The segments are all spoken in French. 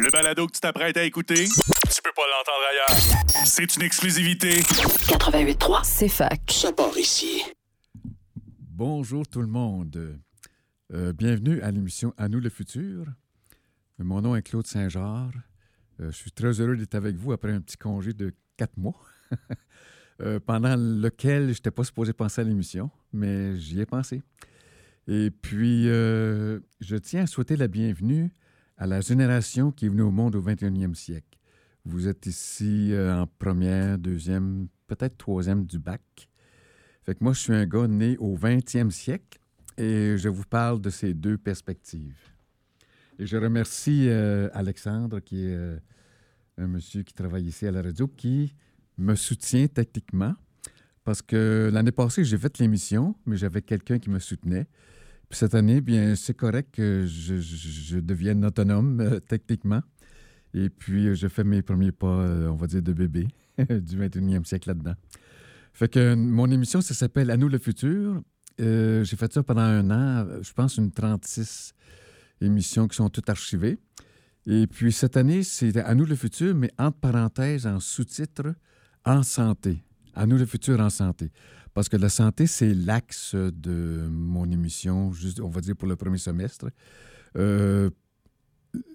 Le balado que tu t'apprêtes à écouter, tu peux pas l'entendre ailleurs. C'est une exclusivité. 88.3, CFAC. Ça part ici. Bonjour tout le monde. Bienvenue à l'émission À nous, le futur. Mon nom est Claude Saint-Jean. Je suis très heureux d'être avec vous après un petit congé de 4 mois, pendant lequel je n'étais pas supposé penser à l'émission, mais j'y ai pensé. Et puis, je tiens à souhaiter la bienvenue à la génération qui est venue au monde au 21e siècle. Vous êtes ici en première, deuxième, peut-être troisième du bac. Fait que moi, je suis un gars né au 20e siècle et je vous parle de ces deux perspectives. Et je remercie Alexandre, qui est un monsieur qui travaille ici à la radio, qui me soutient techniquement parce que l'année passée, j'ai fait l'émission, mais j'avais quelqu'un qui me soutenait. Puis cette année, bien, c'est correct que je devienne autonome techniquement. Et puis, je fais mes premiers pas, on va dire, de bébé du 21e siècle là-dedans. Fait que mon émission, ça s'appelle « À nous, le futur ». J'ai fait ça pendant un an, je pense une 36 émissions qui sont toutes archivées. Et puis, cette année, c'est « À nous, le futur », mais entre parenthèses, en sous-titre, « En santé ». À nous, le futur en santé. Parce que la santé, c'est l'axe de mon émission, juste, on va dire, pour le premier semestre.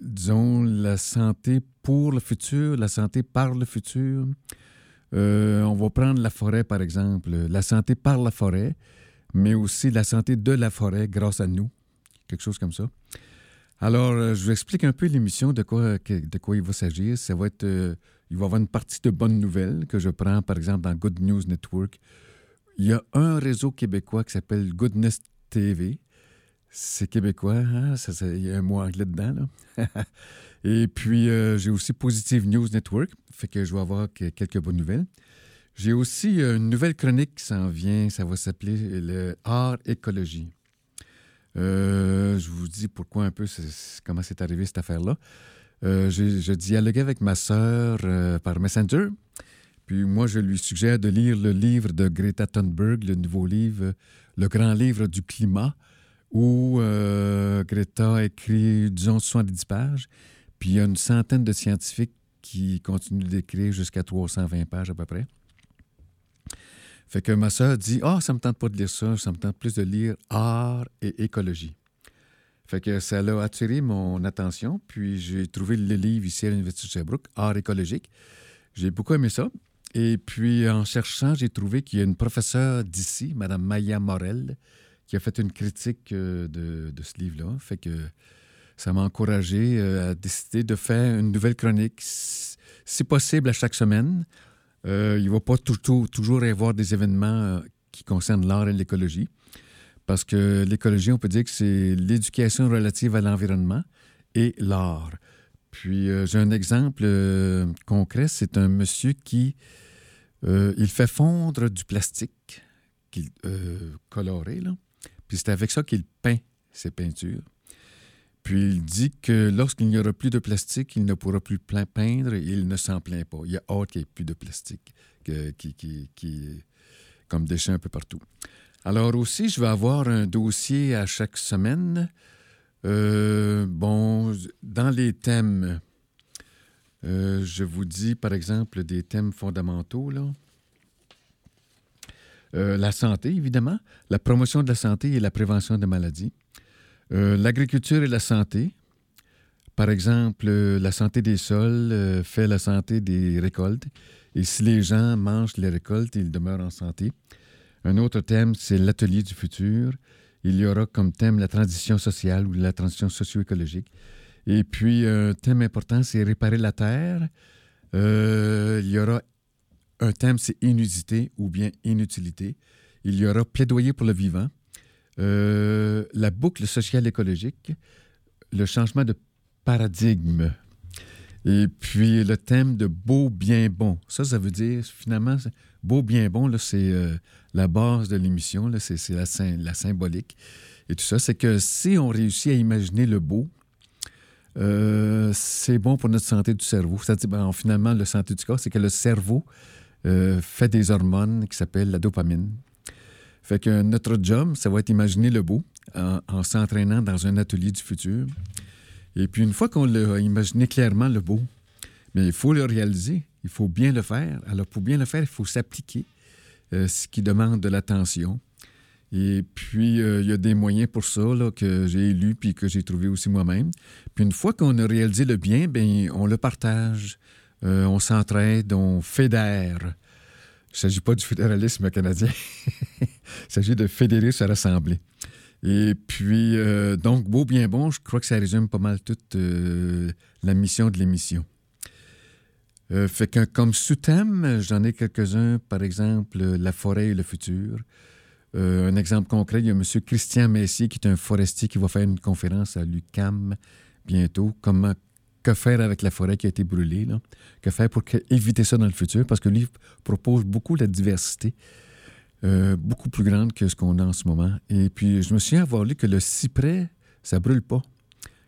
Disons, la santé pour le futur, la santé par le futur. On va prendre la forêt, par exemple. La santé par la forêt, mais aussi la santé de la forêt grâce à nous. Quelque chose comme ça. Alors, je vous explique un peu l'émission, de quoi il va s'agir. Ça va être... il va y avoir une partie de bonnes nouvelles que je prends, par exemple, dans Good News Network. Il y a un réseau québécois qui s'appelle Goodness TV. C'est québécois, hein? Il y a un mot anglais dedans, là. Et puis, j'ai aussi Positive News Network, fait que je vais avoir quelques bonnes nouvelles. J'ai aussi une nouvelle chronique qui s'en vient, ça va s'appeler le Art Écologie. Je vous dis pourquoi un peu, comment c'est arrivé cette affaire-là. Je dialoguais avec ma sœur par Messenger, puis moi, je lui suggère de lire le livre de Greta Thunberg, le nouveau livre, le grand livre du climat, où Greta écrit, disons, 70 pages, puis il y a une centaine de scientifiques qui continuent d'écrire jusqu'à 320 pages à peu près. Fait que ma sœur dit « Ah, ça me tente pas de lire ça, ça me tente plus de lire Art et écologie ». Fait que ça l'a attiré mon attention, puis j'ai trouvé le livre ici à l'Université de Sherbrooke, Art écologique. J'ai beaucoup aimé ça. Et puis, en cherchant, j'ai trouvé qu'il y a une professeure d'ici, Mme Maya Morel, qui a fait une critique de ce livre-là. Fait que ça m'a encouragé à décider de faire une nouvelle chronique, si possible, à chaque semaine. Il ne va pas toujours y avoir des événements qui concernent l'art et l'écologie. Parce que l'écologie, on peut dire que c'est l'éducation relative à l'environnement et l'art. Puis, j'ai un exemple concret. C'est un monsieur qui il fait fondre du plastique coloré, là. Puis c'est avec ça qu'il peint ses peintures. Puis, il dit que lorsqu'il n'y aura plus de plastique, il ne pourra plus peindre et il ne s'en plaint pas. Il y a hâte qu'il n'y ait plus de plastique qui comme déchet un peu partout. Alors aussi, je vais avoir un dossier à chaque semaine. Dans les thèmes, je vous dis, par exemple, des thèmes fondamentaux, là. La santé, évidemment, la promotion de la santé et la prévention des maladies, l'agriculture et la santé. Par exemple, la santé des sols fait la santé des récoltes. Et si les gens mangent les récoltes, ils demeurent en santé. Un autre thème, c'est l'atelier du futur. Il y aura comme thème la transition sociale ou la transition socio-écologique. Et puis, un thème important, c'est réparer la terre. Il y aura un thème, c'est inusité ou bien inutilité. Il y aura plaidoyer pour le vivant. La boucle sociale écologique. Le changement de paradigme. Et puis, le thème de beau, bien, bon. Ça veut dire, finalement, beau, bien, bon, là, c'est la base de l'émission, là, c'est la symbolique. Et tout ça, c'est que si on réussit à imaginer le beau, c'est bon pour notre santé du cerveau. C'est-à-dire, finalement, la santé du corps, c'est que le cerveau fait des hormones qui s'appellent la dopamine. Fait que notre job, ça va être imaginer le beau en s'entraînant dans un atelier du futur. Et puis, une fois qu'on l'a imaginé clairement le beau, mais il faut le réaliser, il faut bien le faire. Alors, pour bien le faire, il faut s'appliquer, ce qui demande de l'attention. Et puis, il y a des moyens pour ça là, que j'ai lus puis que j'ai trouvé aussi moi-même. Puis, une fois qu'on a réalisé le bien, bien, on le partage, on s'entraide, on fédère. Il ne s'agit pas du fédéralisme canadien. Il s'agit de fédérer, se rassembler. Et puis, donc, beau, bien, bon, je crois que ça résume pas mal toute la mission de l'émission. Fait que comme sous-thème, j'en ai quelques-uns, par exemple, la forêt et le futur. Un exemple concret, il y a M. Christian Messier, qui est un forestier qui va faire une conférence à l'UQAM bientôt. Comment, que faire avec la forêt qui a été brûlée? Là? Que faire pour éviter ça dans le futur? Parce que lui propose beaucoup la diversité, beaucoup plus grande que ce qu'on a en ce moment. Et puis, je me souviens avoir lu que le cyprès, ça ne brûle pas.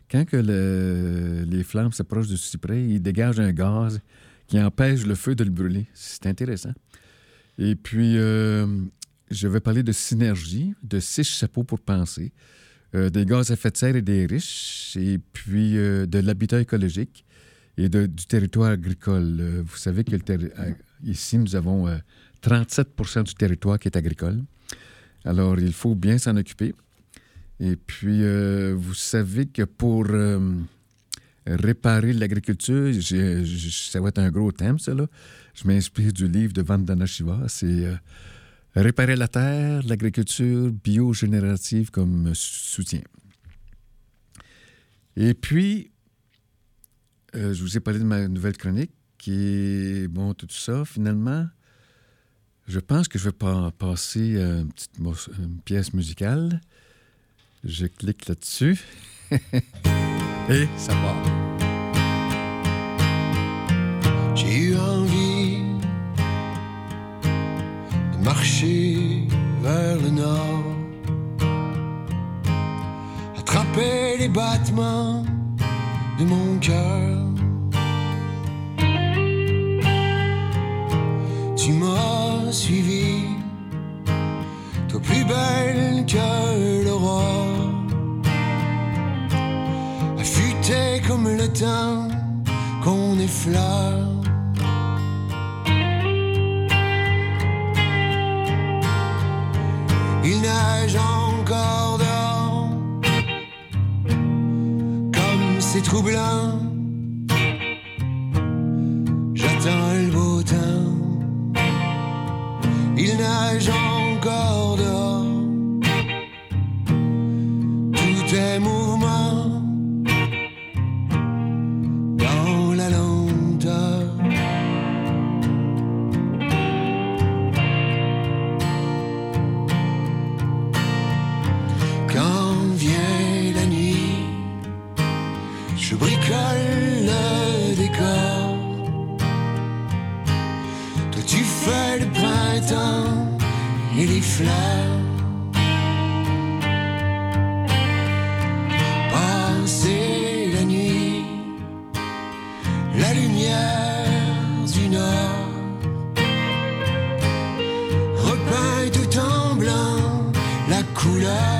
Quand que les flammes s'approchent du cyprès, il dégage un gaz qui empêche le feu de le brûler. C'est intéressant. Et puis... je vais parler de synergie, de 6 chapeaux pour penser, des gaz à effet de serre et des riches, et puis de l'habitat écologique et du territoire agricole. Vous savez que ici, nous avons 37% du territoire qui est agricole. Alors, il faut bien s'en occuper. Et puis, vous savez que pour réparer l'agriculture, ça va être un gros thème, ça, là. Je m'inspire du livre de Vandana Shiva. C'est... réparer la terre, l'agriculture biogénérative comme soutien. Et puis, je vous ai parlé de ma nouvelle chronique qui est, bon, tout ça, finalement, je pense que je vais passer une pièce musicale. Je clique là-dessus et ça part. J'ai eu envie marcher vers le nord, attraper les battements de mon cœur. Tu m'as suivi, toi plus belle que l'aurore, affûtée comme le temps qu'on effleure. Il neige encore dehors, comme c'est troublant. J'attends le beau temps. Il neige encore dehors, tout est mouvement dans la lenteur. Le décor, toi tu fais le printemps et les fleurs. Passer la nuit, la lumière du nord repeint tout en blanc la couleur.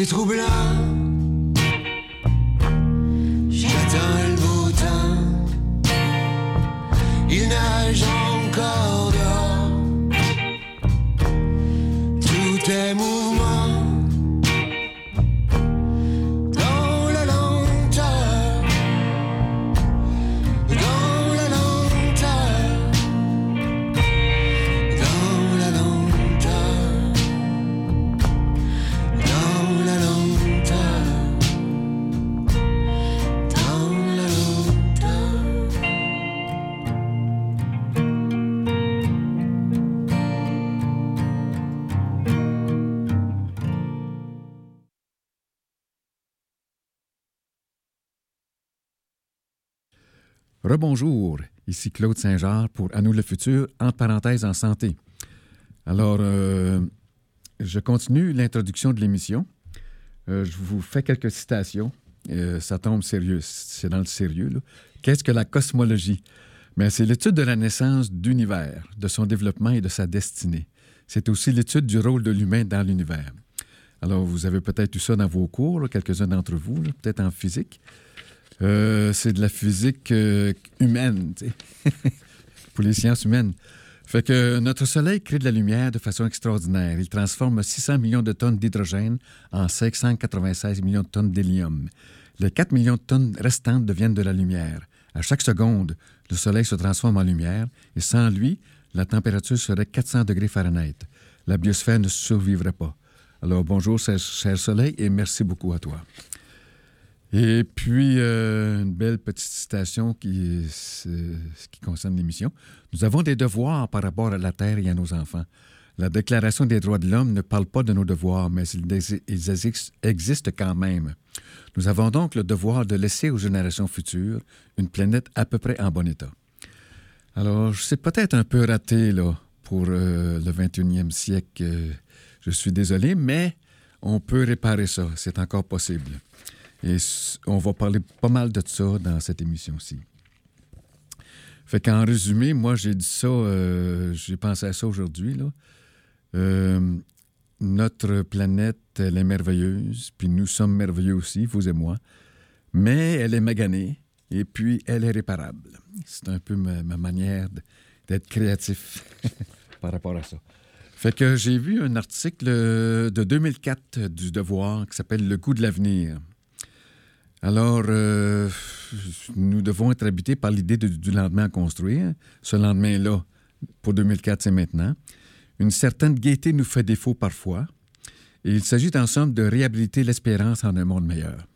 C'est troublant. J'attends le beau temps. Il neige encore dehors. Tout est mouvement dans la lenteur. Dans la lenteur. Dans la lenteur. Rebonjour, ici Claude Saint-Jean pour À nous, le futur, en parenthèse en santé. Alors, je continue l'introduction de l'émission. Je vous fais quelques citations. Ça tombe sérieux, c'est dans le sérieux, là. Qu'est-ce que la cosmologie? Bien, c'est l'étude de la naissance d'univers, de son développement et de sa destinée. C'est aussi l'étude du rôle de l'humain dans l'univers. Alors, vous avez peut-être eu ça dans vos cours, là, quelques-uns d'entre vous, là, peut-être en physique. C'est de la physique humaine, tu sais, pour les sciences humaines. Fait que notre Soleil crée de la lumière de façon extraordinaire. Il transforme 600 millions de tonnes d'hydrogène en 596 millions de tonnes d'hélium. Les 4 millions de tonnes restantes deviennent de la lumière. À chaque seconde, le Soleil se transforme en lumière et sans lui, la température serait 400 degrés Fahrenheit. La biosphère ne survivrait pas. Alors bonjour, cher Soleil, et merci beaucoup à toi. Et puis, une belle petite citation qui concerne l'émission. « Nous avons des devoirs par rapport à la Terre et à nos enfants. La Déclaration des droits de l'homme ne parle pas de nos devoirs, mais ils existent quand même. Nous avons donc le devoir de laisser aux générations futures une planète à peu près en bon état. » Alors, c'est peut-être un peu raté là, pour le 21e siècle. Je suis désolé, mais on peut réparer ça. C'est encore possible. Et on va parler pas mal de ça dans cette émission-ci. Fait qu'en résumé, moi, j'ai dit ça, j'ai pensé à ça aujourd'hui, là. Notre planète, elle est merveilleuse, puis nous sommes merveilleux aussi, vous et moi, mais elle est maganée, et puis elle est réparable. C'est un peu ma manière d'être créatif par rapport à ça. Fait que j'ai vu un article de 2004 du Devoir qui s'appelle « Le goût de l'avenir ». Alors, nous devons être habités par l'idée du lendemain à construire. Ce lendemain-là, pour 2004, c'est maintenant. Une certaine gaieté nous fait défaut parfois. Et il s'agit en somme de réhabiliter l'espérance en un monde meilleur.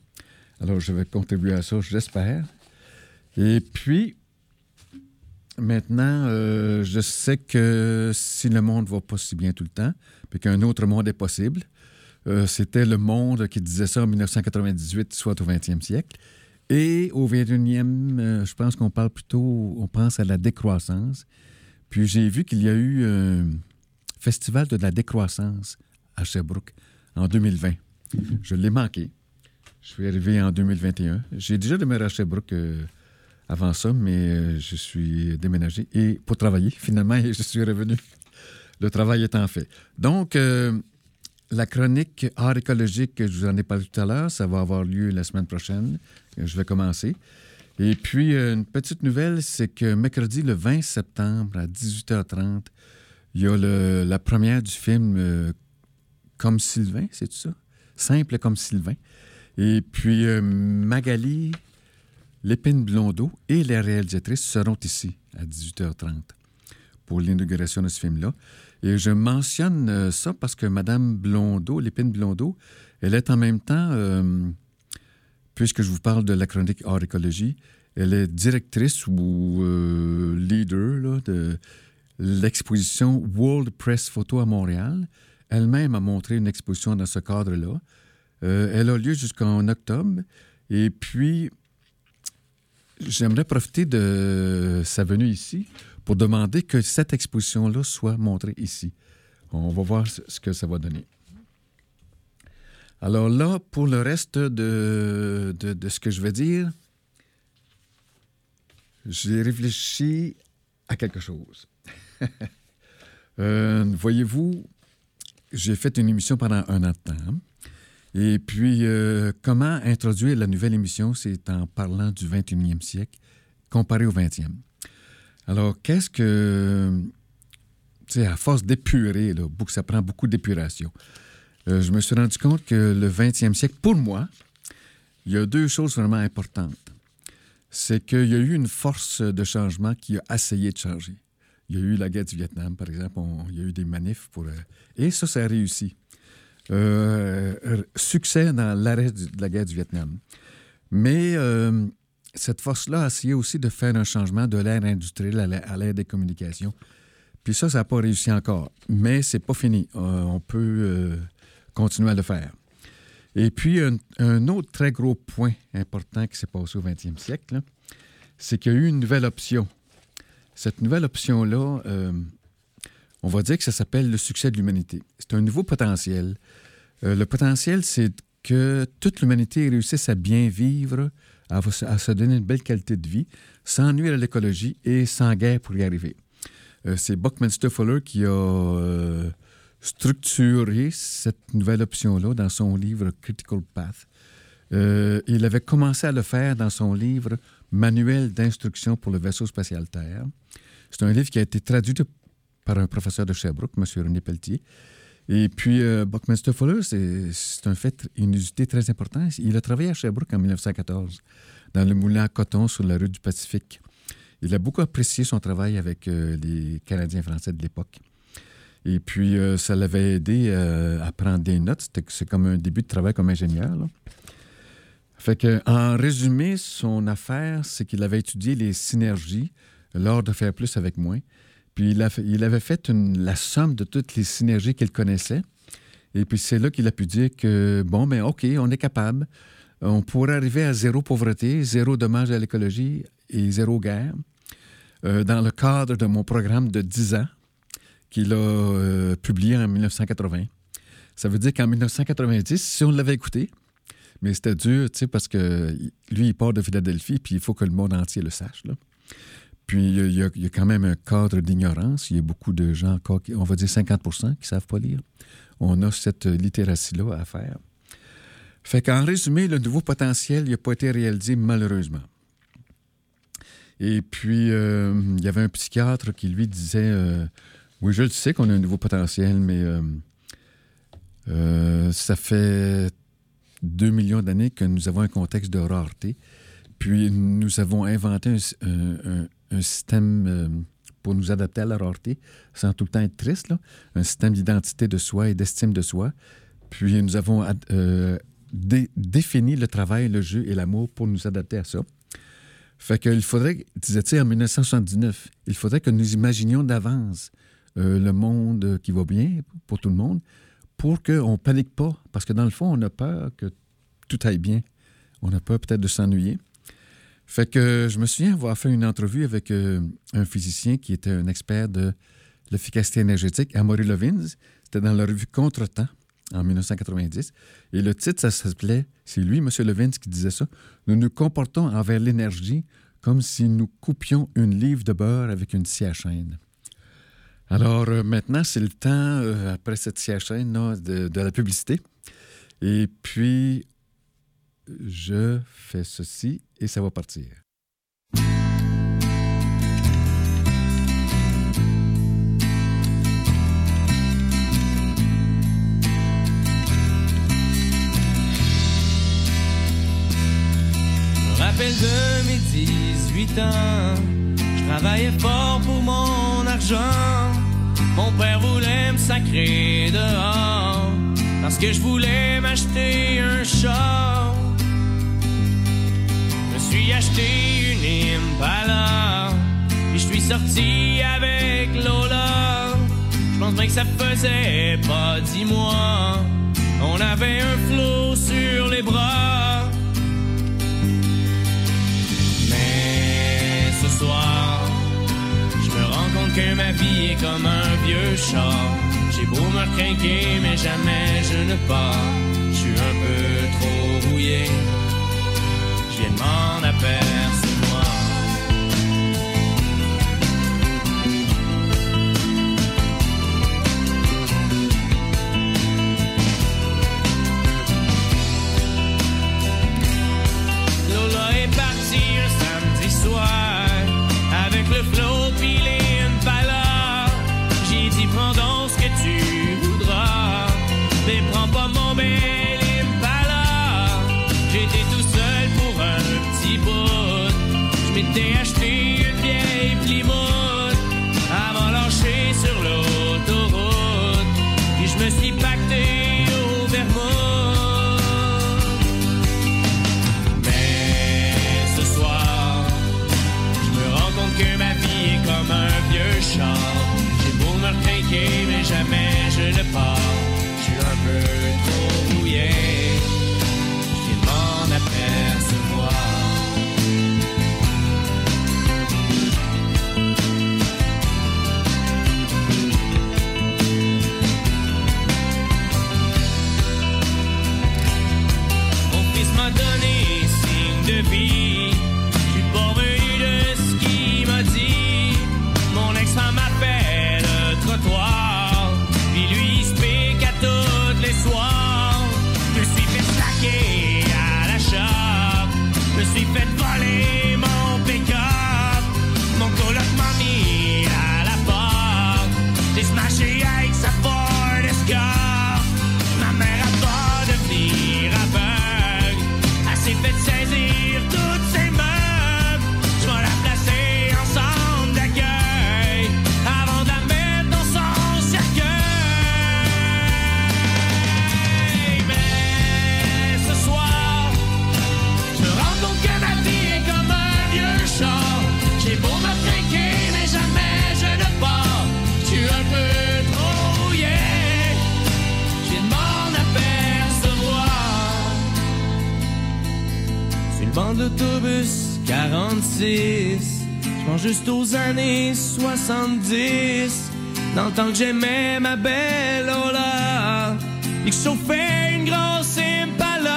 Alors, je vais contribuer à ça, j'espère. Et puis, maintenant, je sais que si le monde ne va pas si bien tout le temps, puis qu'un autre monde est possible... C'était Le Monde qui disait ça en 1998, soit au 20e siècle. Et au 21e, je pense qu'on parle plutôt, on pense à la décroissance. Puis j'ai vu qu'il y a eu un festival de la décroissance à Sherbrooke en 2020. Je l'ai manqué. Je suis arrivé en 2021. J'ai déjà déménagé à Sherbrooke avant ça, mais je suis déménagé et pour travailler, finalement, et je suis revenu. Le travail étant fait. Donc... la chronique art écologique, je vous en ai parlé tout à l'heure, ça va avoir lieu la semaine prochaine. Je vais commencer. Et puis, une petite nouvelle, c'est que mercredi, le 20 septembre, à 18h30, il y a la première du film Comme Sylvain, c'est ça? Simple comme Sylvain. Et puis, Magali Lépine Blondeau et les réalisatrices seront ici à 18h30 pour l'inauguration de ce film-là. Et je mentionne ça parce que Mme Blondeau, Lépine Blondeau, elle est en même temps, puisque je vous parle de la chronique art écologie, elle est directrice ou leader là, de l'exposition World Press Photo à Montréal. Elle-même a montré une exposition dans ce cadre-là. Elle a lieu jusqu'en octobre. Et puis, j'aimerais profiter de sa venue ici pour demander que cette exposition-là soit montrée ici. On va voir ce que ça va donner. Alors là, pour le reste de ce que je vais dire, j'ai réfléchi à quelque chose. Voyez-vous, j'ai fait une émission pendant un an de temps. Et puis, comment introduire la nouvelle émission, c'est en parlant du 21e siècle comparé au 20e. Alors, qu'est-ce que... Tu sais, à force d'épurer, là, ça prend beaucoup d'épuration. Je me suis rendu compte que le 20e siècle, pour moi, il y a deux choses vraiment importantes. C'est qu'il y a eu une force de changement qui a essayé de changer. Il y a eu la guerre du Vietnam, par exemple. Il y a eu des manifs pour... Et ça a réussi. Succès dans l'arrêt de la guerre du Vietnam. Mais... cette force-là a essayé aussi de faire un changement de l'ère industrielle à l'ère des communications. Puis ça n'a pas réussi encore. Mais c'est pas fini. On peut continuer à le faire. Et puis, un autre très gros point important qui s'est passé au 20e siècle, là, c'est qu'il y a eu une nouvelle option. Cette nouvelle option-là, on va dire que ça s'appelle le succès de l'humanité. C'est un nouveau potentiel. Le potentiel, c'est que toute l'humanité réussisse à bien vivre à se donner une belle qualité de vie, sans nuire à l'écologie et sans guerre pour y arriver. C'est Buckminster Fuller qui a structuré cette nouvelle option-là dans son livre Critical Path. Il avait commencé à le faire dans son livre Manuel d'instruction pour le vaisseau spatial Terre. C'est un livre qui a été traduit par un professeur de Sherbrooke, M. René Pelletier. Et puis, Buckminster Fuller, c'est un fait inusité très important. Il a travaillé à Sherbrooke en 1914, dans le moulin à coton sur la rue du Pacifique. Il a beaucoup apprécié son travail avec les Canadiens français de l'époque. Et puis, ça l'avait aidé à prendre des notes. C'est comme un début de travail comme ingénieur, là. Fait que, en résumé, son affaire, c'est qu'il avait étudié les synergies lors de faire plus avec moins. Puis il avait fait la somme de toutes les synergies qu'il connaissait. Et puis c'est là qu'il a pu dire que, bon, bien, OK, on est capable. On pourrait arriver à zéro pauvreté, zéro dommage à l'écologie et zéro guerre dans le cadre de mon programme de 10 ans qu'il a publié en 1980. Ça veut dire qu'en 1990, si on l'avait écouté, mais c'était dur, tu sais, parce que lui, il part de Philadelphie, puis il faut que le monde entier le sache, là. Puis il y a quand même un cadre d'ignorance. Il y a beaucoup de gens encore, on va dire 50%, qui ne savent pas lire. On a cette littératie-là à faire. Fait qu'en résumé, le nouveau potentiel n'a pas été réalisé, malheureusement. Et puis, il y avait un psychiatre qui, lui, disait « Oui, je le sais qu'on a un nouveau potentiel, mais ça fait 2 millions d'années que nous avons un contexte de rareté. Puis nous avons inventé un système pour nous adapter à la rareté, sans tout le temps être triste, là. Un système d'identité de soi et d'estime de soi. Puis nous avons défini le travail, le jeu et l'amour pour nous adapter à ça. Fait qu'il faudrait, disait-il en 1979, il faudrait que nous imaginions d'avance le monde qui va bien pour tout le monde, pour qu'on ne panique pas, parce que dans le fond, on a peur que tout aille bien. On a peur peut-être de s'ennuyer. Fait que je me souviens avoir fait une entrevue avec un physicien qui était un expert de l'efficacité énergétique, Amory Lovins. C'était dans la revue Contre-temps, en 1990. Et le titre, ça s'appelait, c'est lui, M. Lovins, qui disait ça, « Nous nous comportons envers l'énergie comme si nous coupions une livre de beurre avec une scie à chaîne. » Alors, maintenant, c'est le temps, après cette scie à chaîne, là, de la publicité. Et puis, je fais ceci et ça va partir. Rappel de mes 18 ans. Travaillais fort pour mon argent. Mon père voulait me sacrer dehors parce que je voulais m'acheter un char. Je me suis acheté une Impala et je suis sorti avec Lola. Je pense bien que ça faisait pas 10 mois. On avait un flot sur les bras. Mais ce soir, que ma vie est comme un vieux chat. J'ai beau me requinquer, mais jamais je ne pars. Je suis un peu trop rouillé, je viens de m'en apercevoir. Lola est partie un samedi soir avec le flot pilé. Pendant ce que tu voudras, mais prends pas mon bel Impala. J'étais tout seul pour un petit bout. Je m'étais acheté une vieille Plymouth avant de lâcher sur l'autoroute. Et je me suis pacté au Vermouth. Mais ce soir, je me rends compte que ma vie est comme un vieux char. Mais jamais je ne pars. Je suis un peu trop mouillé, je vais m'en apercevoir. Mon fils m'a donné signe de vie. 46. Je pense juste aux années 70, dans le temps que j'aimais ma belle Lola et que je chauffais une grosse Impala.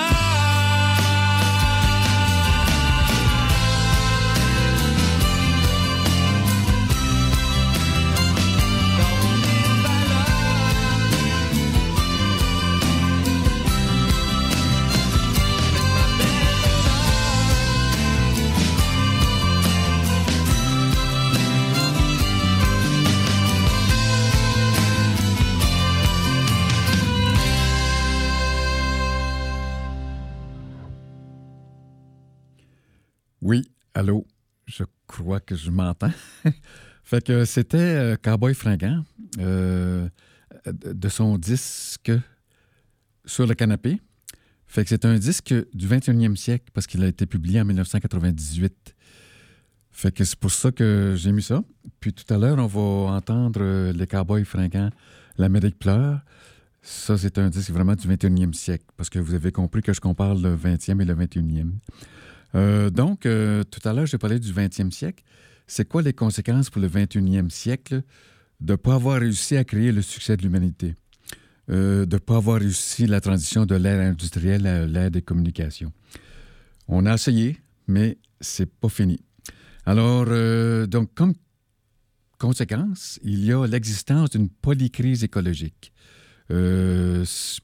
Oui, allô, je crois que je m'entends. Fait que c'était Cowboy Fringant de son disque Sur le canapé. Fait que c'est un disque du 21e siècle parce qu'il a été publié en 1998. Fait que c'est pour ça que j'ai mis ça. Puis tout à l'heure, on va entendre les Cowboys Fringants, l'Amérique pleure. Ça, c'est un disque vraiment du 21e siècle parce que vous avez compris que je compare le 20e et le 21e. Donc, tout à l'heure, j'ai parlé du 20e siècle. C'est quoi les conséquences pour le 21e siècle de ne pas avoir réussi à créer le succès de l'humanité, de ne pas avoir réussi la transition de l'ère industrielle à l'ère des communications? On a essayé, mais c'est pas fini. Alors, donc, comme conséquence, il y a l'existence d'une polycrise écologique.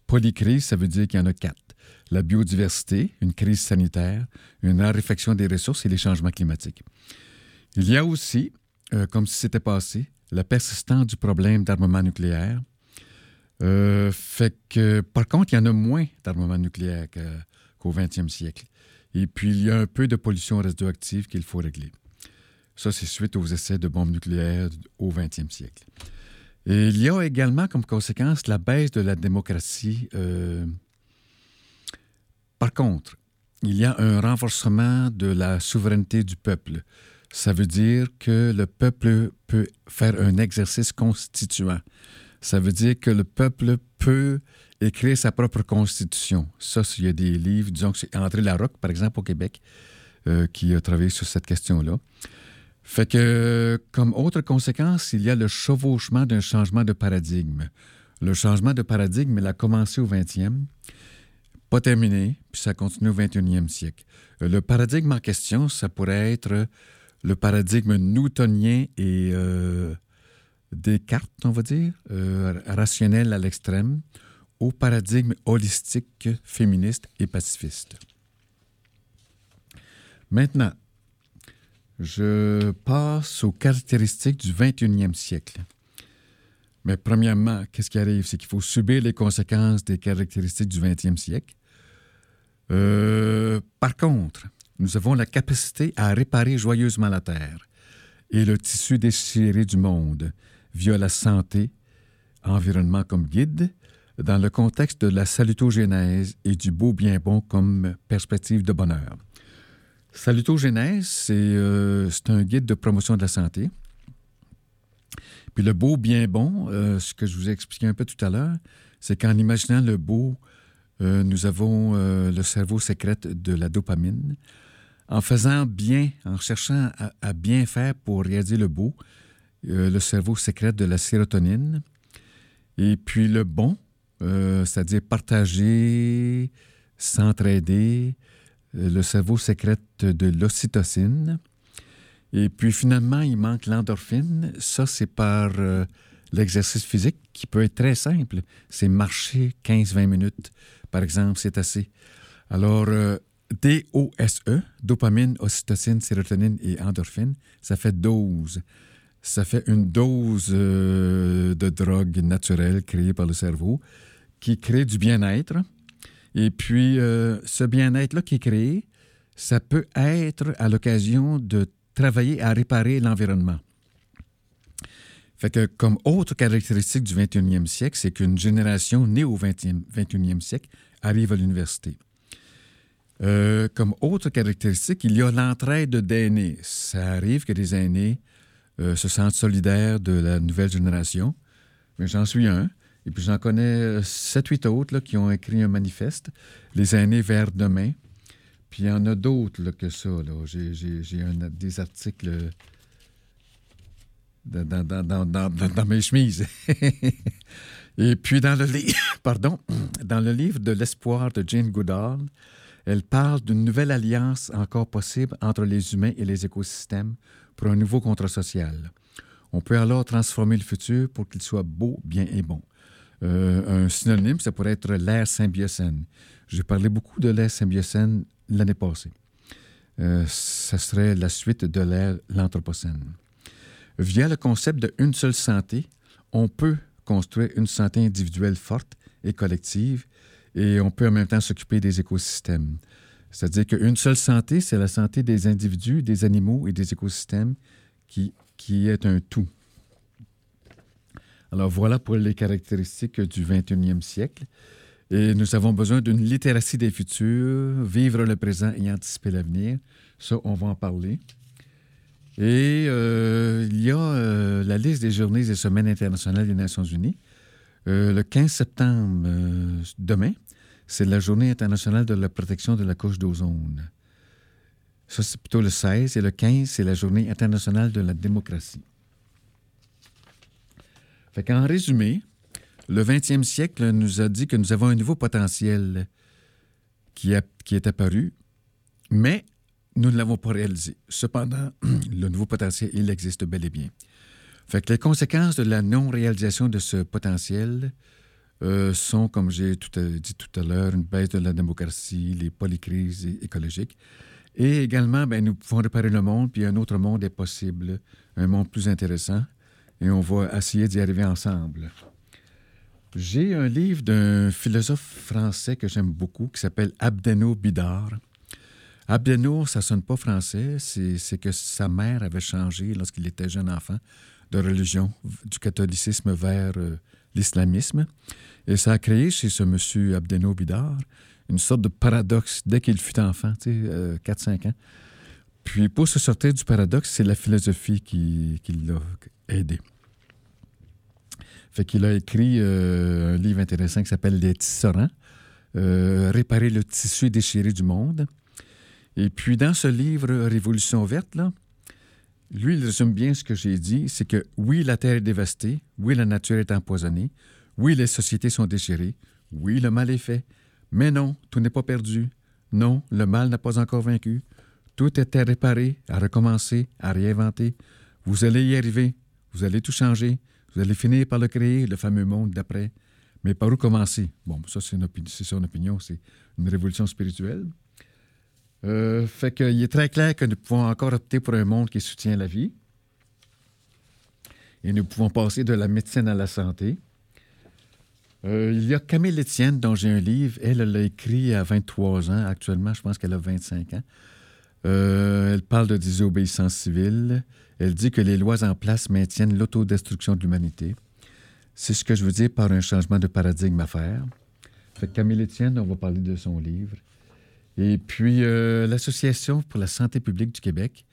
Polycrise, ça veut dire qu'il y en a 4. La biodiversité, une crise sanitaire, une raréfaction des ressources et les changements climatiques. Il y a aussi, comme si c'était passé, la persistance du problème d'armement nucléaire. Fait que, par contre, il y en a moins d'armement nucléaire qu'au 20e siècle. Et puis, il y a un peu de pollution radioactive qu'il faut régler. Ça, c'est suite aux essais de bombes nucléaires au 20e siècle. Et il y a également comme conséquence la baisse de la démocratie. Par contre, il y a un renforcement de la souveraineté du peuple. Ça veut dire que le peuple peut faire un exercice constituant. Ça veut dire que le peuple peut écrire sa propre constitution. Ça, il y a des livres, disons que c'est André Larocque, par exemple, au Québec, qui a travaillé sur cette question-là. Fait que, comme autre conséquence, il y a le chevauchement d'un changement de paradigme. Le changement de paradigme, il a commencé au 20e. Pas terminé, puis ça continue au 21e siècle. Le paradigme en question, ça pourrait être le paradigme newtonien et Descartes, on va dire, rationnel à l'extrême, au paradigme holistique, féministe et pacifiste. Maintenant, je passe aux caractéristiques du 21e siècle. Mais premièrement, qu'est-ce qui arrive? C'est qu'il faut subir les conséquences des caractéristiques du 20e siècle. Par contre, nous avons la capacité à réparer joyeusement la Terre et le tissu déchiré du monde via la santé, environnement comme guide, dans le contexte de la salutogénèse et du beau bien bon comme perspective de bonheur. Salutogénèse, c'est un guide de promotion de la santé. Puis le beau bien bon, ce que je vous ai expliqué un peu tout à l'heure, c'est qu'en imaginant le beau, nous avons le cerveau sécrète de la dopamine. En faisant bien, en cherchant à bien faire pour réaliser le beau, le cerveau sécrète de la sérotonine. Et puis le bon, c'est-à-dire partager, s'entraider, le cerveau sécrète de l'ocytocine. Et puis finalement, il manque l'endorphine. Ça, c'est par l'exercice physique qui peut être très simple. C'est marcher 15-20 minutes. Par exemple, c'est assez. Alors, DOSE, dopamine, ocytocine, sérotonine et endorphine, ça fait dose. Ça fait une dose de drogue naturelle créée par le cerveau qui crée du bien-être. Et puis, ce bien-être-là qui est créé, ça peut être à l'occasion de travailler à réparer l'environnement. Fait que, comme autre caractéristique du 21e siècle, c'est qu'une génération née au 21e siècle arrive à l'université. Comme autre caractéristique, il y a l'entraide d'aînés. Ça arrive que des aînés se sentent solidaires de la nouvelle génération. Mais j'en suis un. Et puis j'en connais 7-8 autres là, qui ont écrit un manifeste, Les aînés vers demain. Puis il y en a d'autres là, que ça. Là. J'ai des articles dans mes chemises. Et puis dans le livre de l'espoir de Jane Goodall, elle parle d'une nouvelle alliance encore possible entre les humains et les écosystèmes pour un nouveau contrat social. On peut alors transformer le futur pour qu'il soit beau, bien et bon. Un synonyme, ça pourrait être l'ère symbiocène. J'ai parlé beaucoup de l'ère symbiocène l'année passée. Ça serait la suite de l'ère l'anthropocène. Via le concept de une seule santé, on peut construire une santé individuelle forte et collective, et on peut en même temps s'occuper des écosystèmes. C'est-à-dire qu'une seule santé, c'est la santé des individus, des animaux et des écosystèmes qui est un tout. Alors voilà pour les caractéristiques du 21e siècle. Et nous avons besoin d'une littératie des futurs, vivre le présent et anticiper l'avenir. Ça, on va en parler. Et il y a la liste des journées et semaines internationales des Nations Unies. Le 15 septembre, demain, c'est la Journée internationale de la protection de la couche d'ozone. Ça, c'est plutôt le 16. Et le 15, c'est la Journée internationale de la démocratie. Fait qu'en résumé, le 20e siècle nous a dit que nous avons un nouveau potentiel qui est apparu, mais nous ne l'avons pas réalisé. Cependant, le nouveau potentiel, il existe bel et bien. Fait que les conséquences de la non-réalisation de ce potentiel sont, comme j'ai dit tout à l'heure, une baisse de la démocratie, les polycrises écologiques. Et également, bien, nous pouvons réparer le monde, puis un autre monde est possible, un monde plus intéressant, et on va essayer d'y arriver ensemble. J'ai un livre d'un philosophe français que j'aime beaucoup, qui s'appelle Abdennour Bidar. Abdennour, ça ne sonne pas français, c'est que sa mère avait changé, lorsqu'il était jeune enfant, de religion, du catholicisme vers l'islamisme. Et ça a créé chez ce monsieur Abdennour Bidar une sorte de paradoxe dès qu'il fut enfant, 4-5 ans. Puis pour se sortir du paradoxe, c'est la philosophie qui l'a aidé. Fait qu'il a écrit un livre intéressant qui s'appelle « Les Tisserands réparer le tissu déchiré du monde ». Et puis dans ce livre « Révolution verte », là, lui, il résume bien ce que j'ai dit, c'est que oui, la terre est dévastée, oui, la nature est empoisonnée, oui, les sociétés sont déchirées, oui, le mal est fait, mais non, tout n'est pas perdu, non, le mal n'a pas encore vaincu, tout est à réparer, à recommencer, à réinventer, vous allez y arriver, vous allez tout changer, vous allez finir par le créer, le fameux monde d'après, mais par où commencer? Bon, ça, c'est son opinion, c'est une révolution spirituelle. Fait qu'il est très clair que nous pouvons encore opter pour un monde qui soutient la vie. Et nous pouvons passer de la médecine à la santé. Il y a Camille Etienne, dont j'ai un livre. Elle l'a écrit à 23 ans. Actuellement, je pense qu'elle a 25 ans. Elle parle de désobéissance civile. Elle dit que les lois en place maintiennent l'autodestruction de l'humanité. C'est ce que je veux dire par un changement de paradigme à faire. Fait que Camille Etienne, on va parler de son livre. Et puis, l'Association pour la santé publique du Québec,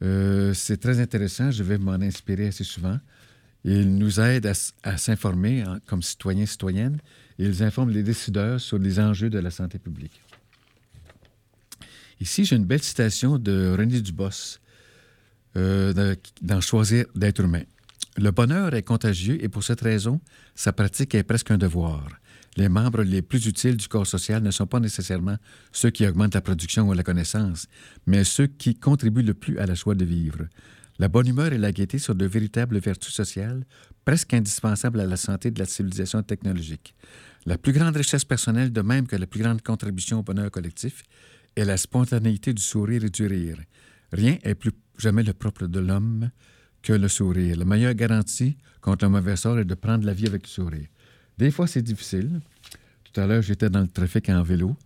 c'est très intéressant. Je vais m'en inspirer assez souvent. Ils nous aident à s'informer comme citoyens, citoyennes. Ils informent les décideurs sur les enjeux de la santé publique. Ici, j'ai une belle citation de René Dubos dans « Choisir d'être humain ». Le bonheur est contagieux et pour cette raison, sa pratique est presque un devoir. Les membres les plus utiles du corps social ne sont pas nécessairement ceux qui augmentent la production ou la connaissance, mais ceux qui contribuent le plus à la joie de vivre. La bonne humeur et la gaieté sont de véritables vertus sociales, presque indispensables à la santé de la civilisation technologique. La plus grande richesse personnelle, de même que la plus grande contribution au bonheur collectif, est la spontanéité du sourire et du rire. Rien n'est plus jamais le propre de l'homme que le sourire. La meilleure garantie contre le mauvais sort est de prendre la vie avec le sourire. Des fois, c'est difficile. Tout à l'heure, j'étais dans le trafic en vélo.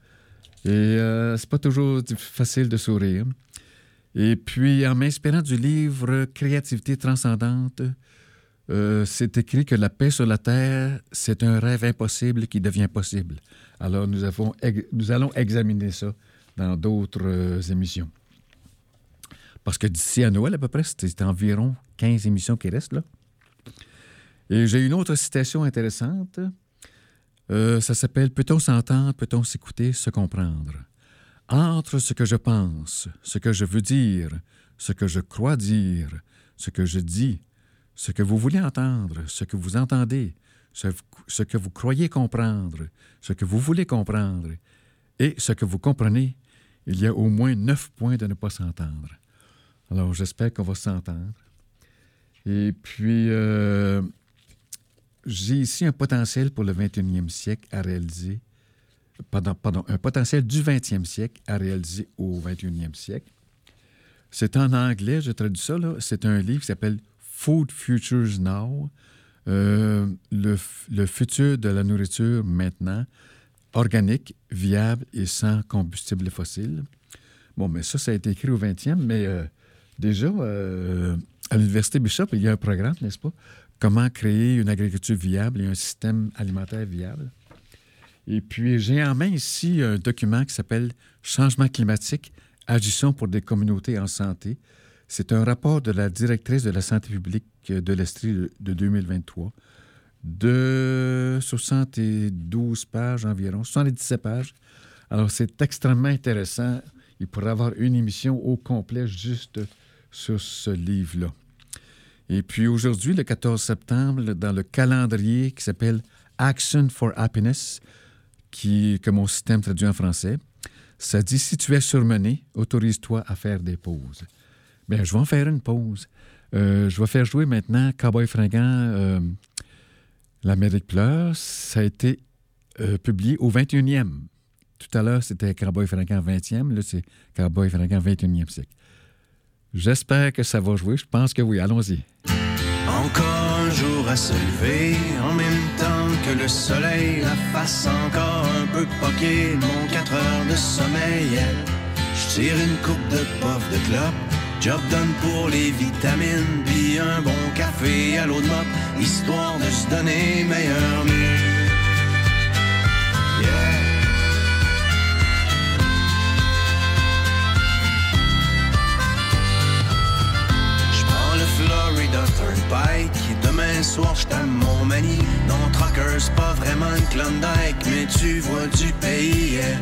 Et c'est pas toujours facile de sourire. Et puis, en m'inspirant du livre « Créativité transcendante », c'est écrit que la paix sur la Terre, c'est un rêve impossible qui devient possible. Alors, nous allons examiner ça dans d'autres émissions. Parce que d'ici à Noël, à peu près, c'est environ 15 émissions qui restent là. Et j'ai une autre citation intéressante. Ça s'appelle « Peut-on s'entendre, peut-on s'écouter, se comprendre ». Entre ce que je pense, ce que je veux dire, ce que je crois dire, ce que je dis, ce que vous voulez entendre, ce que vous entendez, ce que vous croyez comprendre, ce que vous voulez comprendre et ce que vous comprenez, il y a au moins 9 points de ne pas s'entendre. Alors, j'espère qu'on va s'entendre. Et puis, j'ai ici un potentiel pour le 21e siècle à réaliser. Un potentiel du 20e siècle à réaliser au 21e siècle. C'est en anglais, je traduis ça, là. C'est un livre qui s'appelle « Food Futures Now le futur de la nourriture maintenant, organique, viable et sans combustible fossile ». Bon, mais ça a été écrit au 20e, mais déjà, à l'Université Bishop, il y a un programme, n'est-ce pas? Comment créer une agriculture viable et un système alimentaire viable. Et puis, j'ai en main ici un document qui s'appelle « Changement climatique, agissons pour des communautés en santé ». C'est un rapport de la directrice de la santé publique de l'Estrie de 2023 de 72 pages environ, 77 pages. Alors, c'est extrêmement intéressant. Il pourrait y avoir une émission au complet juste sur ce livre-là. Et puis, aujourd'hui, le 14 septembre, dans le calendrier qui s'appelle « Action for Happiness », que mon système traduit en français, ça dit « Si tu es surmené, autorise-toi à faire des pauses ». Bien, je vais en faire une pause. Je vais faire jouer maintenant Cowboy Fringant, L'Amérique pleure. Ça a été publié au 21e. Tout à l'heure, c'était Cowboy Fringant 20e. Là, c'est Cowboy Fringant 21e siècle. J'espère que ça va jouer. Je pense que oui. Allons-y. Encore un jour à se lever, en même temps que le soleil, la face encore un peu poquée, mon 4 heures de sommeil. Je tire une coupe de pof de clope. Job donne pour les vitamines, puis un bon café à l'eau de mop, histoire de se donner meilleur mieux. Yeah. J'prends le Florida Turnpike, demain soir j'suis à Montmagny. Non, Trucker, c'est pas vraiment une Klondike, mais tu vois du pays, yeah.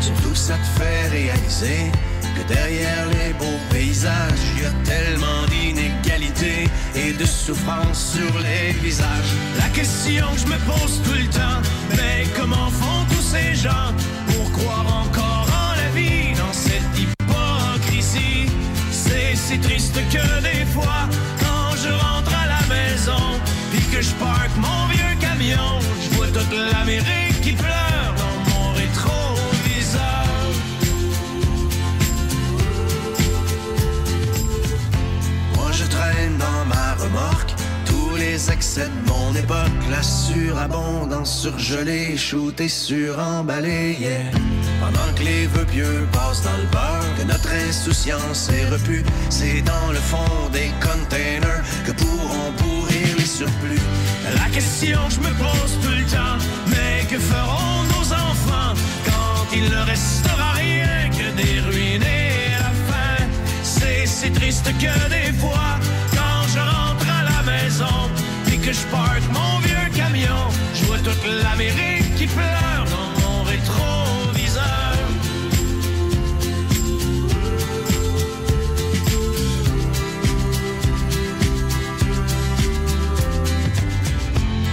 Surtout ça te fait réaliser que derrière les beaux paysages, il y a tellement d'inégalités et de souffrances sur les visages. La question que je me pose tout le temps, mais comment font tous ces gens pour croire encore en la vie dans cette hypocrisie? C'est si triste que des fois, quand je rentre à la maison puis que je parque mon vieux camion, je vois toute l'Amérique qui pleure dans mon rétroviseur. Je traîne dans ma remorque tous les excès de mon époque, la surabondance surgelée, shootée, suremballée, yeah. Pendant que les vœux pieux passent dans le beurre, que notre insouciance est repue, c'est dans le fond des containers que pourront pourrir les surplus. La question que je me pose tout le temps, mais que feront nos enfants quand il ne restera rien que des ruines et la faim? C'est triste que des fois, quand je rentre à la maison et que je parque mon vieux camion, je vois toute l'Amérique qui pleure dans mon rétroviseur.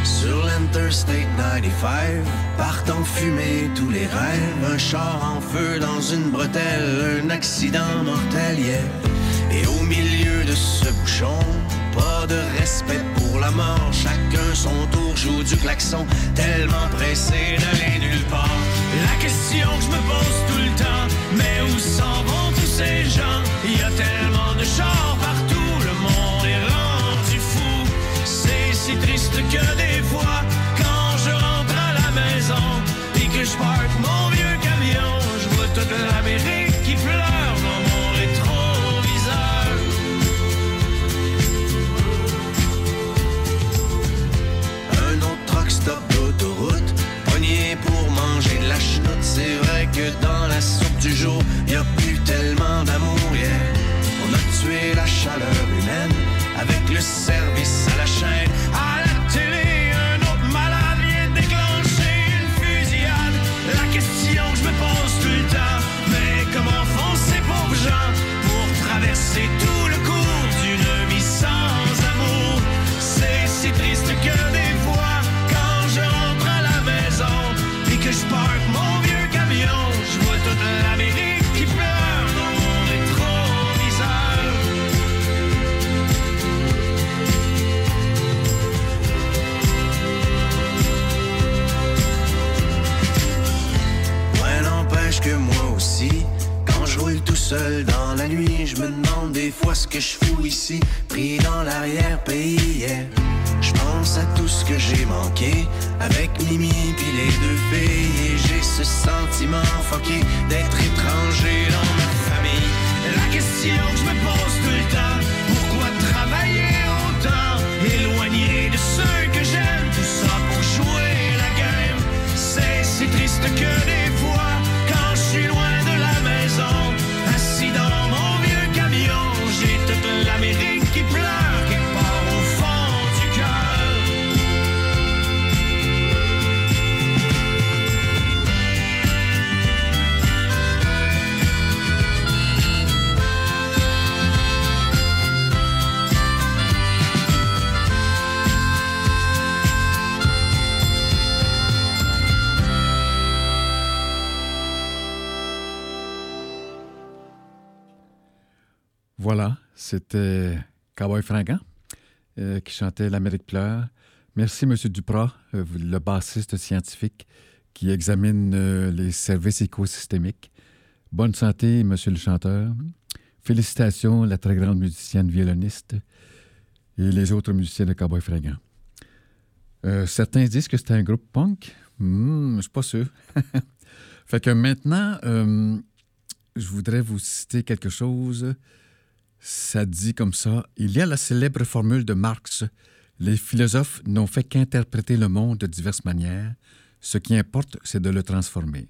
Sur l'Interstate 95, partant fumer tous les rêves, un char en feu dans une bretelle, un accident mortel, yeah. Et au milieu de ce bouchon, pas de respect pour la mort. Chacun son tour joue du klaxon, tellement pressé d'aller nulle part. La question que je me pose tout le temps, mais où s'en vont tous ces gens? Il y a tellement de chars partout, le monde est rendu fou. C'est si triste que des fois, quand je rentre à la maison et que je parque mon vieux camion, je vois toute l'Amérique qui pleure dans mon rétro. Stop d'autoroute, pogné pour manger de la chenoute. C'est vrai que dans la soupe du jour, y'a plus tellement d'amour, yeah. On a tué la chaleur humaine avec le service à la chaîne, à la télé, seul dans la nuit, je me demande des fois ce que je fous ici, pris dans l'arrière-pays, yeah. Je pense à tout ce que j'ai manqué, avec Mimi pis les deux filles, et j'ai ce sentiment fucké d'être étranger dans ma famille. La question que je me pose tout le temps, pourquoi travailler autant, éloigné de ceux que j'aime, tout ça pour jouer la game. C'est si triste que des fois, quand je suis loin de la maison, assis dans mon vieux camion, j'ai toute l'Amérique qui pleure quelque part au fond du cœur. Voilà, c'était Cowboy Fringant qui chantait l'Amérique pleure. Merci, M. Duprat, le bassiste scientifique qui examine les services écosystémiques. Bonne santé, M. le chanteur. Félicitations, la très grande musicienne violoniste et les autres musiciens de Cowboy Fringant. Certains disent que c'était un groupe punk. Je ne suis pas sûr. Fait que maintenant, je voudrais vous citer quelque chose. Ça dit comme ça, il y a la célèbre formule de Marx. Les philosophes n'ont fait qu'interpréter le monde de diverses manières. Ce qui importe, c'est de le transformer.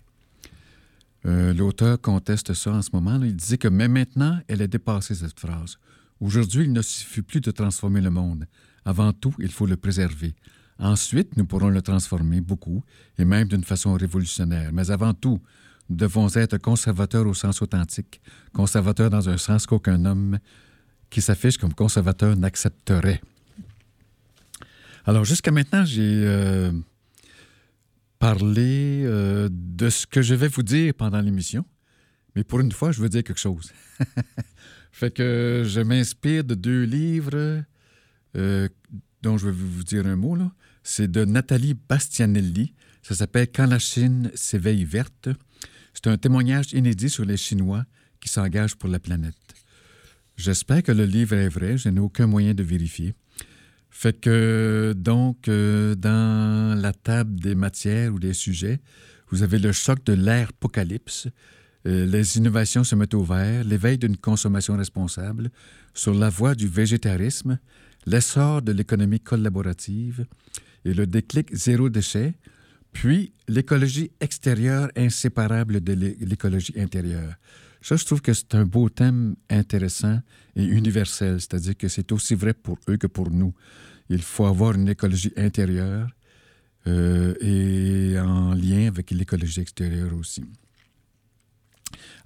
L'auteur conteste ça en ce moment. Il disait que même maintenant, elle a dépassé cette phrase. Aujourd'hui, il ne suffit plus de transformer le monde. Avant tout, il faut le préserver. Ensuite, nous pourrons le transformer beaucoup, et même d'une façon révolutionnaire. Mais avant tout, nous devons être conservateurs au sens authentique, conservateurs dans un sens qu'aucun homme qui s'affiche comme conservateur n'accepterait. Alors, jusqu'à maintenant, j'ai parlé de ce que je vais vous dire pendant l'émission, mais pour une fois, je veux dire quelque chose. Fait que je m'inspire de deux livres dont je vais vous dire un mot, là. C'est de Nathalie Bastianelli. Ça s'appelle « Quand la Chine s'éveille verte ». C'est un témoignage inédit sur les Chinois qui s'engagent pour la planète. J'espère que le livre est vrai. Je n'ai aucun moyen de vérifier. Fait que, donc, dans la table des matières ou des sujets, vous avez le choc de l'ère apocalypse, les innovations se mettent au vert, l'éveil d'une consommation responsable, sur la voie du végétarisme, l'essor de l'économie collaborative et le déclic zéro déchet, puis l'écologie extérieure inséparable de l'écologie intérieure. Ça, je trouve que c'est un beau thème intéressant et universel, c'est-à-dire que c'est aussi vrai pour eux que pour nous. Il faut avoir une écologie intérieure et en lien avec l'écologie extérieure aussi.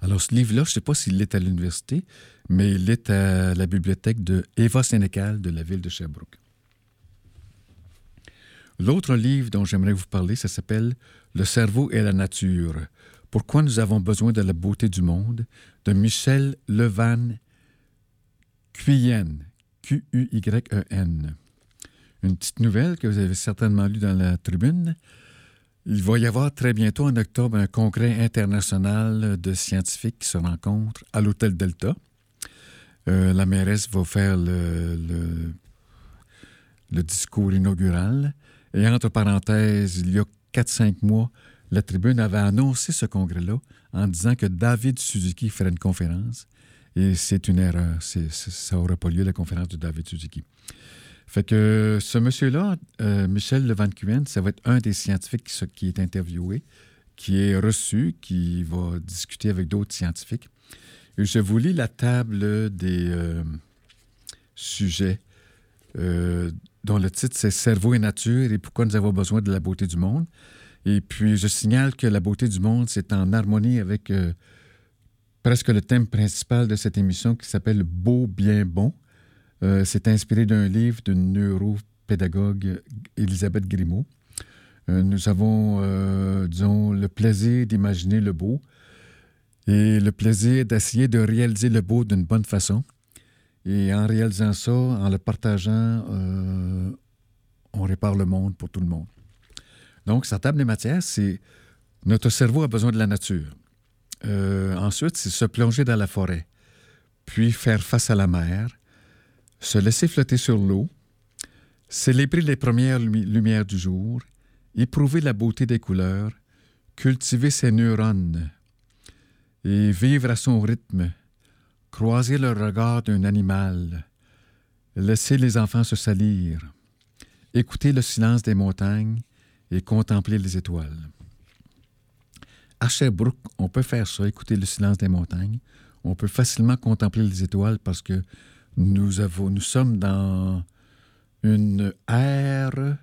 Alors, ce livre-là, je ne sais pas s'il est à l'université, mais il est à la bibliothèque de Eva Sénécal de la ville de Sherbrooke. L'autre livre dont j'aimerais vous parler, ça s'appelle « Le cerveau et la nature. Pourquoi nous avons besoin de la beauté du monde » de Michel Levan-Quyen, Q-U-Y-E-N. Une petite nouvelle que vous avez certainement lue dans la tribune. Il va y avoir très bientôt, en octobre, un congrès international de scientifiques qui se rencontrent à l'Hôtel Delta. La mairesse va faire le discours inaugural. Et entre parenthèses, il y a 4-5 mois, la tribune avait annoncé ce congrès-là en disant que David Suzuki ferait une conférence. Et c'est une erreur. Ça n'aurait pas lieu, la conférence de David Suzuki. Fait que ce monsieur-là, Michel Levan-Quyen, ça va être un des scientifiques qui est interviewé, qui est reçu, qui va discuter avec d'autres scientifiques. Et je vous lis la table des sujets dont le titre, c'est « Cerveau et nature et pourquoi nous avons besoin de la beauté du monde ». Et puis, je signale que la beauté du monde, c'est en harmonie avec presque le thème principal de cette émission qui s'appelle « Beau, bien, bon ». C'est inspiré d'un livre d'une neuropédagogue, Elisabeth Grimaud. Nous avons, disons, le plaisir d'imaginer le beau et le plaisir d'essayer de réaliser le beau d'une bonne façon. Et en réalisant ça, en le partageant, on répare le monde pour tout le monde. Donc, sa table des matières, c'est « Notre cerveau a besoin de la nature ». Ensuite, c'est se plonger dans la forêt, puis faire face à la mer, se laisser flotter sur l'eau, célébrer les premières lumières du jour, éprouver la beauté des couleurs, cultiver ses neurones et vivre à son rythme, croiser le regard d'un animal, laisser les enfants se salir, écouter le silence des montagnes et contempler les étoiles. À Sherbrooke, on peut faire ça, écouter le silence des montagnes. On peut facilement contempler les étoiles parce que nous sommes dans une ère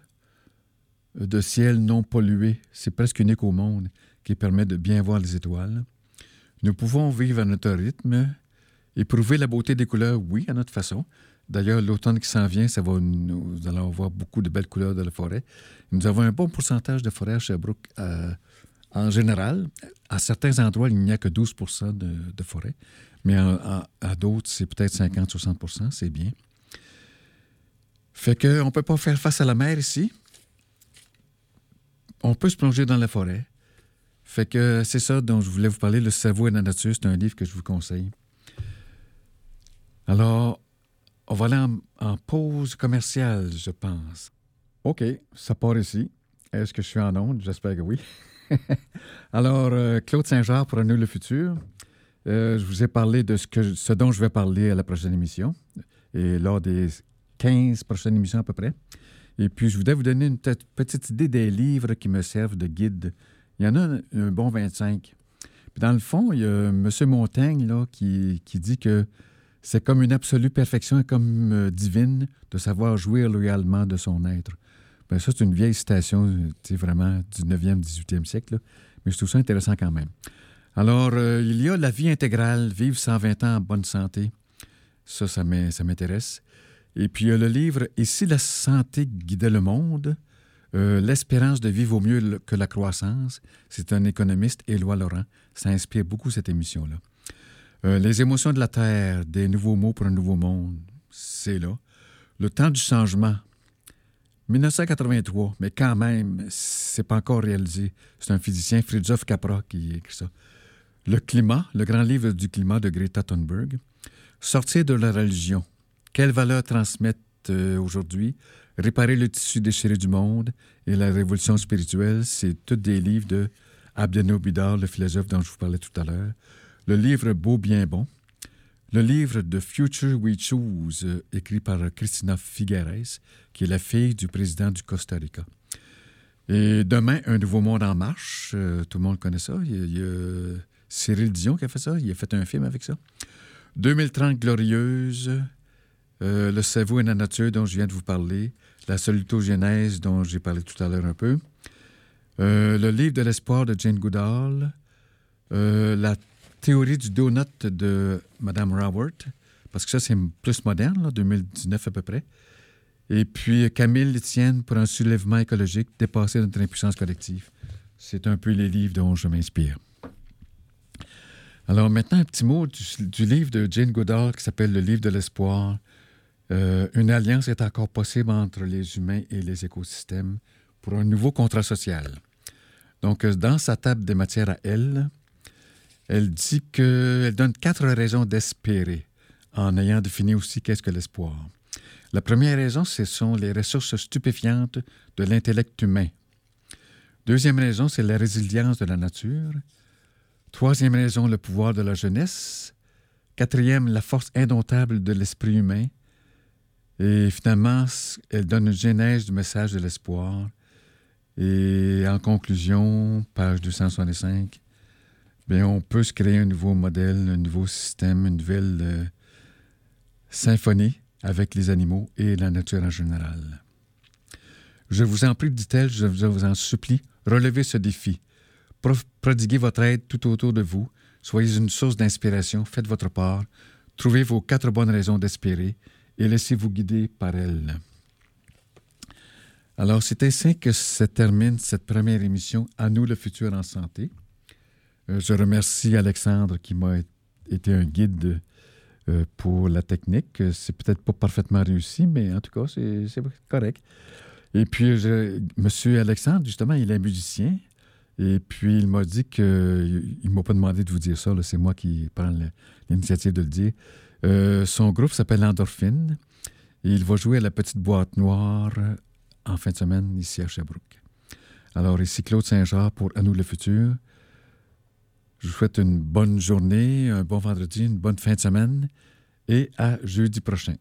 de ciel non pollué. C'est presque unique au monde qui permet de bien voir les étoiles. Nous pouvons vivre à notre rythme, éprouver la beauté des couleurs, oui, à notre façon. D'ailleurs, l'automne qui s'en vient, nous allons voir beaucoup de belles couleurs de la forêt. Nous avons un bon pourcentage de forêt à Sherbrooke. En général, à certains endroits, il n'y a que 12 % de forêt, mais à d'autres, c'est peut-être 50-60 %, c'est bien. Fait qu'on ne peut pas faire face à la mer ici. On peut se plonger dans la forêt. Fait que c'est ça dont je voulais vous parler, Le cerveau et la nature, c'est un livre que je vous conseille. Alors, on va aller en pause commerciale, je pense. OK, ça part ici. Est-ce que je suis en onde? J'espère que oui. Alors, Claude Saint-Jean pour À nous, le futur. Je vous ai parlé de ce dont je vais parler à la prochaine émission et lors des 15 prochaines émissions à peu près. Et puis, je voudrais vous donner une petite idée des livres qui me servent de guide. Il y en a un bon 25. Puis dans le fond, il y a M. Montaigne là, qui dit que c'est comme une absolue perfection et comme divine de savoir jouir loyalement de son être. Bien, ça, c'est une vieille citation, vraiment du 9e, 18e siècle, là. Mais je trouve ça intéressant quand même. Alors, il y a La vie intégrale, Vivre 120 ans en bonne santé. Ça m'intéresse. Et puis, il y a le livre « Et si la santé guidait le monde, l'espérance de vie vaut mieux que la croissance ». C'est un économiste, Éloi Laurent. Ça inspire beaucoup cette émission-là. Les émotions de la Terre, des nouveaux mots pour un nouveau monde, c'est là. Le temps du changement. 1983, mais quand même, c'est pas encore réalisé. C'est un physicien, Fridtjof Capra, qui écrit ça. Le climat, le grand livre du climat de Greta Thunberg. Sortir de la religion. Quelles valeurs transmettent aujourd'hui? Réparer le tissu déchiré du monde et la révolution spirituelle. C'est tous des livres de Abdennour Bidar, le philosophe dont je vous parlais tout à l'heure. Le livre Beau, bien bon. Le livre The Future We Choose, écrit par Cristina Figueres, qui est la fille du président du Costa Rica. Et demain, Un nouveau monde en marche. Tout le monde connaît ça. Il y a Cyril Dion qui a fait ça. Il a fait un film avec ça. 2030 glorieuse. Le cerveau et la nature dont je viens de vous parler. La salutogénèse dont j'ai parlé tout à l'heure un peu. Le livre de l'espoir de Jane Goodall. La théorie du donut de Mme Raworth, parce que ça, c'est plus moderne, là, 2019 à peu près. Et puis, Camille Etienne pour un soulèvement écologique, dépasser notre impuissance collective. C'est un peu les livres dont je m'inspire. Alors, maintenant, un petit mot du livre de Jane Goodall qui s'appelle « Le livre de l'espoir ». Une alliance est encore possible entre les humains et les écosystèmes pour un nouveau contrat social. Donc, dans sa table des matières à elle dit qu'elle donne 4 raisons d'espérer, en ayant défini aussi qu'est-ce que l'espoir. La première raison, ce sont les ressources stupéfiantes de l'intellect humain. Deuxième raison, c'est la résilience de la nature. Troisième raison, le pouvoir de la jeunesse. Quatrième, la force indomptable de l'esprit humain. Et finalement, elle donne une genèse du message de l'espoir. Et en conclusion, page 265, bien, on peut se créer un nouveau modèle, un nouveau système, une nouvelle symphonie avec les animaux et la nature en général. Je vous en prie, dit-elle, je vous en supplie, relevez ce défi. Prodiguez votre aide tout autour de vous. Soyez une source d'inspiration, faites votre part. Trouvez vos 4 bonnes raisons d'espérer et laissez-vous guider par elles. Alors, c'est ainsi que se termine cette première émission « À nous, le futur en santé ». Je remercie Alexandre qui m'a été un guide pour la technique. C'est peut-être pas parfaitement réussi, mais en tout cas, c'est correct. Et puis, M. Alexandre, justement, il est musicien. Et puis, il m'a dit qu'il ne m'a pas demandé de vous dire ça. C'est moi qui prends l'initiative de le dire. Son groupe s'appelle Endorphine. Et il va jouer à la Petite Boîte Noire en fin de semaine, ici à Sherbrooke. Alors, ici Claude Saint-Jean pour À nous, le futur. Je vous souhaite une bonne journée, un bon vendredi, une bonne fin de semaine. Et à jeudi prochain.